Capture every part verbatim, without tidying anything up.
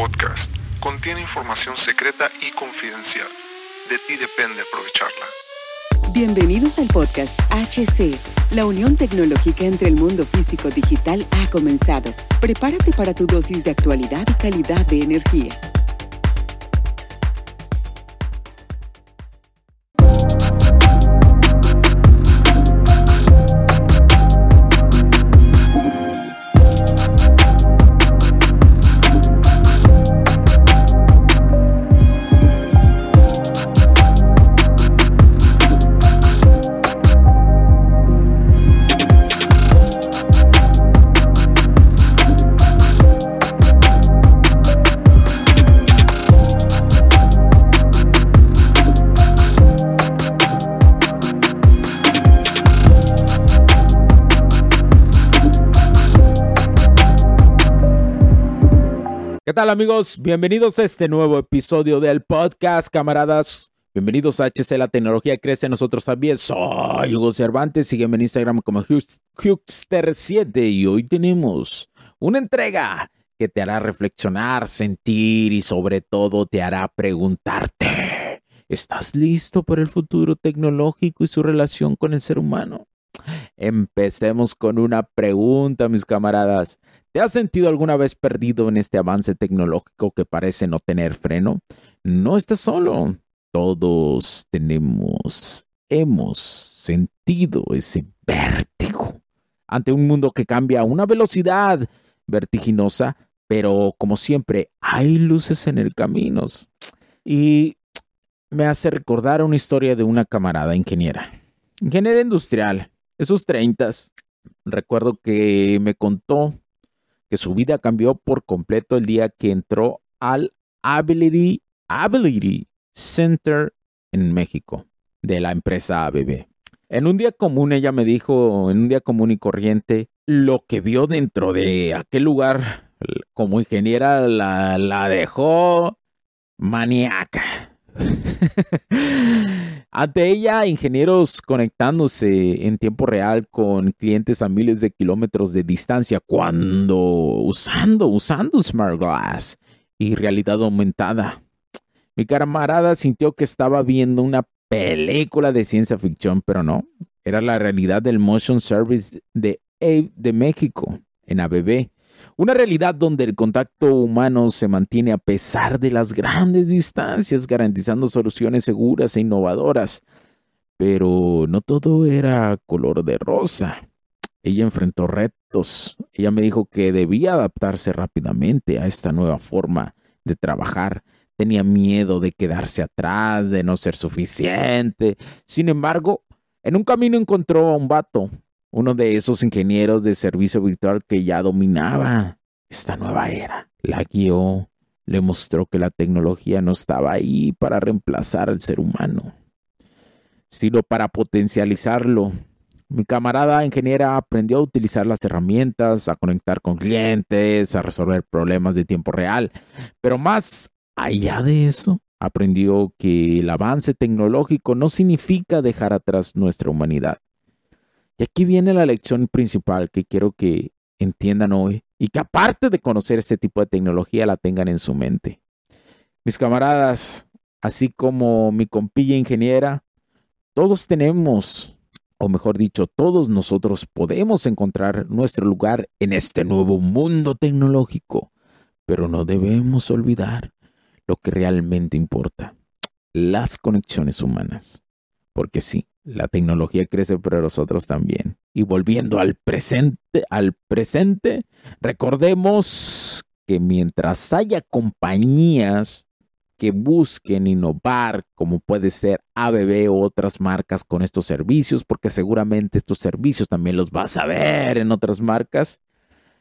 podcast contiene información secreta y confidencial. De ti depende aprovecharla. Bienvenidos al podcast H C. La unión tecnológica entre el mundo físico digital ha comenzado. Prepárate para tu dosis de actualidad y calidad de energía. ¿Qué tal, amigos? Bienvenidos a este nuevo episodio del podcast, camaradas. Bienvenidos a H C: La Tecnología Crece, Nosotros También. Soy Hugo Cervantes, sígueme en Instagram como Hugster siete y hoy tenemos una entrega que te hará reflexionar, sentir y sobre todo te hará preguntarte: ¿estás listo para el futuro tecnológico y su relación con el ser humano? Empecemos con una pregunta, mis camaradas. ¿Te has sentido alguna vez perdido en este avance tecnológico que parece no tener freno? No estás solo. Todos tenemos, hemos sentido ese vértigo ante un mundo que cambia a una velocidad vertiginosa, pero como siempre hay luces en el camino. Y me hace recordar una historia de una camarada ingeniera. Ingeniero industrial, en sus treintas. Recuerdo que me contó que su vida cambió por completo el día que entró al Ability, Ability Center en México de la empresa A B B. En un día común, ella me dijo, en un día común y corriente, lo que vio dentro de aquel lugar como ingeniera la, la dejó maníaca. Ante ella, ingenieros conectándose en tiempo real con clientes a miles de kilómetros de distancia cuando usando, usando Smart Glass y realidad aumentada. Mi camarada sintió que estaba viendo una película de ciencia ficción, pero no. Era la realidad del Motion Service de, de México, en A B B. Una realidad donde el contacto humano se mantiene a pesar de las grandes distancias, garantizando soluciones seguras e innovadoras. Pero no todo era color de rosa. Ella enfrentó retos. Ella me dijo que debía adaptarse rápidamente a esta nueva forma de trabajar. Tenía miedo de quedarse atrás, de no ser suficiente. Sin embargo, en un camino encontró a un vato. Uno de esos ingenieros de servicio virtual que ya dominaba esta nueva era. La guió, le mostró que la tecnología no estaba ahí para reemplazar al ser humano, sino para potencializarlo. Mi camarada ingeniera aprendió a utilizar las herramientas, a conectar con clientes, a resolver problemas de tiempo real. Pero más allá de eso, aprendió que el avance tecnológico no significa dejar atrás nuestra humanidad. Y aquí viene la lección principal que quiero que entiendan hoy y que aparte de conocer este tipo de tecnología la tengan en su mente. Mis camaradas, así como mi compilla ingeniera, todos tenemos, o mejor dicho, todos nosotros podemos encontrar nuestro lugar en este nuevo mundo tecnológico, pero no debemos olvidar lo que realmente importa, las conexiones humanas, porque sí. La tecnología crece, pero nosotros también. Y volviendo al presente, al presente, recordemos que mientras haya compañías que busquen innovar, como puede ser A B B u otras marcas con estos servicios, porque seguramente estos servicios también los vas a ver en otras marcas,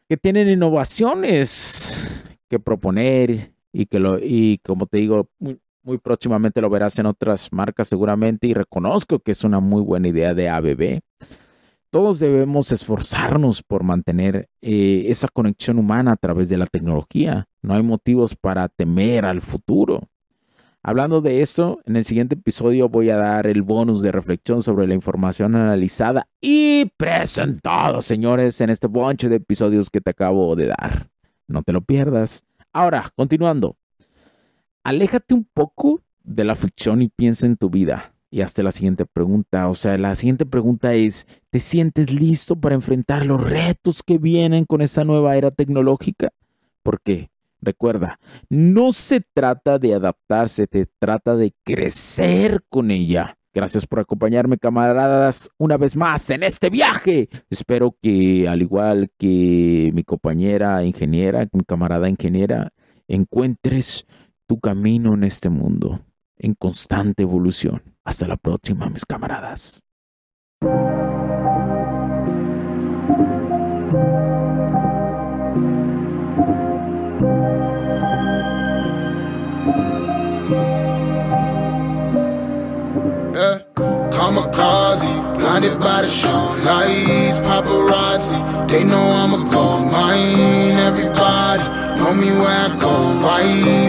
que tienen innovaciones que proponer y que lo, y como te digo, muy próximamente lo verás en otras marcas seguramente y reconozco que es una muy buena idea de A B B. Todos debemos esforzarnos por mantener eh, esa conexión humana a través de la tecnología. No hay motivos para temer al futuro. Hablando de esto, en el siguiente episodio voy a dar el bonus de reflexión sobre la información analizada y presentada, señores, en este bonche de episodios que te acabo de dar. No te lo pierdas. Ahora, continuando. Aléjate un poco de la ficción y piensa en tu vida. Y hasta la siguiente pregunta. O sea, la siguiente pregunta es, ¿te sientes listo para enfrentar los retos que vienen con esta nueva era tecnológica? ¿Por qué? Recuerda, no se trata de adaptarse, se trata de crecer con ella. Gracias por acompañarme, camaradas, una vez más en este viaje. Espero que, al igual que mi compañera ingeniera, mi camarada ingeniera, encuentres tu camino en este mundo, en constante evolución. Hasta la próxima, mis camaradas. Kamikaze, blinded by the show lights, paparazzi, they know I'm a gold mine. Everybody know me where I go, why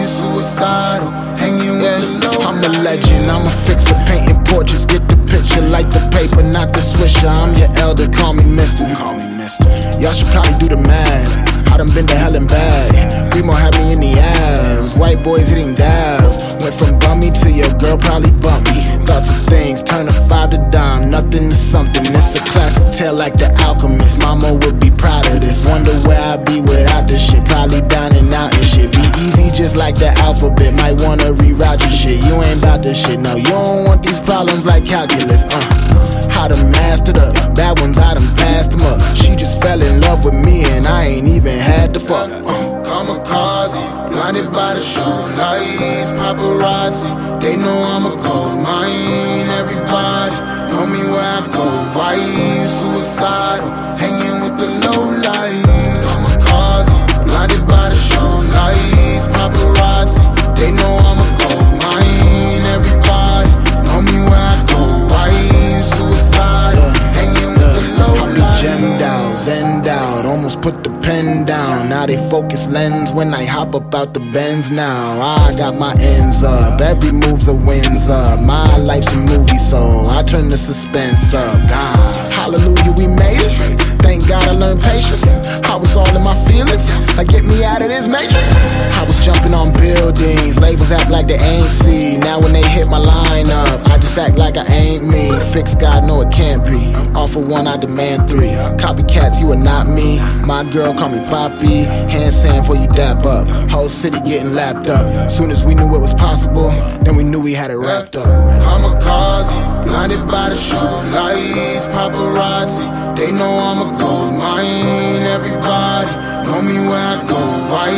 suicidal, hanging with the low. I'm a legend, I'm a fixer, painting portraits, get the picture, like the paper, not the swisher. I'm your elder, call me mister, call me mister. Y'all should probably do the math, I done been to hell and back. Primo had me in the abs, white boys hitting dabs. Went from bummy to your girl probably bump me. Thoughts of things, turn a five to dime, nothing to something. It's a classic tale like The Alchemist. Mama would be proud of this. Wonder where I'd be without this shit. Probably dining out and shit. Be easy just like the alphabet. Might wanna reroute your shit. You ain't about this shit, no. You don't want these problems like calculus, uh. How to master the bad ones, I done passed them up. She just fell in love with me and I ain't even had to fuck, uh. Kamikaze, blinded by the show lights, paparazzi, they know I'm a gold mine. Everybody know me where I go, why suicidal, hanging with the low light. Kamikaze, blinded by the show lights, paparazzi, they know I'm a gold mine. Everybody know me where I go, why suicidal, hanging with the low light. I be gemmed out, zenned out, almost put the pen down, now they focus lens when I hop up out the Benz. Now I got my ends up, every move's a wins up. My life's a movie, so I turn the suspense up. God, hallelujah, we made it. Thank God I learned patience. I was all in my feelings, like get me out of this matrix. I was jumping on buildings, labels act like they ain't see. Now when they hit my line up, I just act like I ain't me. Fix God, no it can't be. Offer one, I demand three. Copycats, you are not me. My girl call me Poppy. Hand sand for you dap up. Whole city getting lapped up. Soon as we knew it was possible, then we knew we had it wrapped up. Kamikaze, blinded by the show lights, paparazzi, they know I'm a gold mine. Everybody know me where I go, why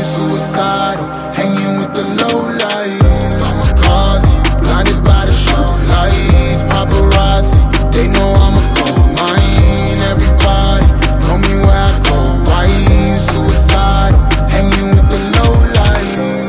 suicidal, hanging with the low light. Kamikaze, blinded by the show lights, paparazzi, they know I'm a gold mine. Everybody know me where I go, why suicidal, hanging with the low light.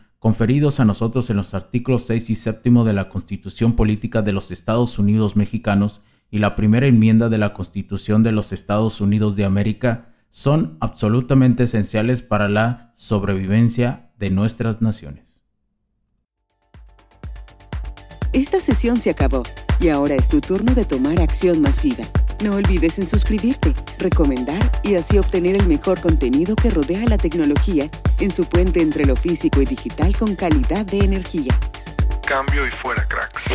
conferidos a nosotros en los artículos seis y siete de la Constitución Política de los Estados Unidos Mexicanos y la primera enmienda de la Constitución de los Estados Unidos de América, son absolutamente esenciales para la sobrevivencia de nuestras naciones. Esta sesión se acabó y ahora es tu turno de tomar acción masiva. No olvides en suscribirte, recomendar y así obtener el mejor contenido que rodea la tecnología en su puente entre lo físico y digital con calidad de energía. Cambio y fuera, cracks.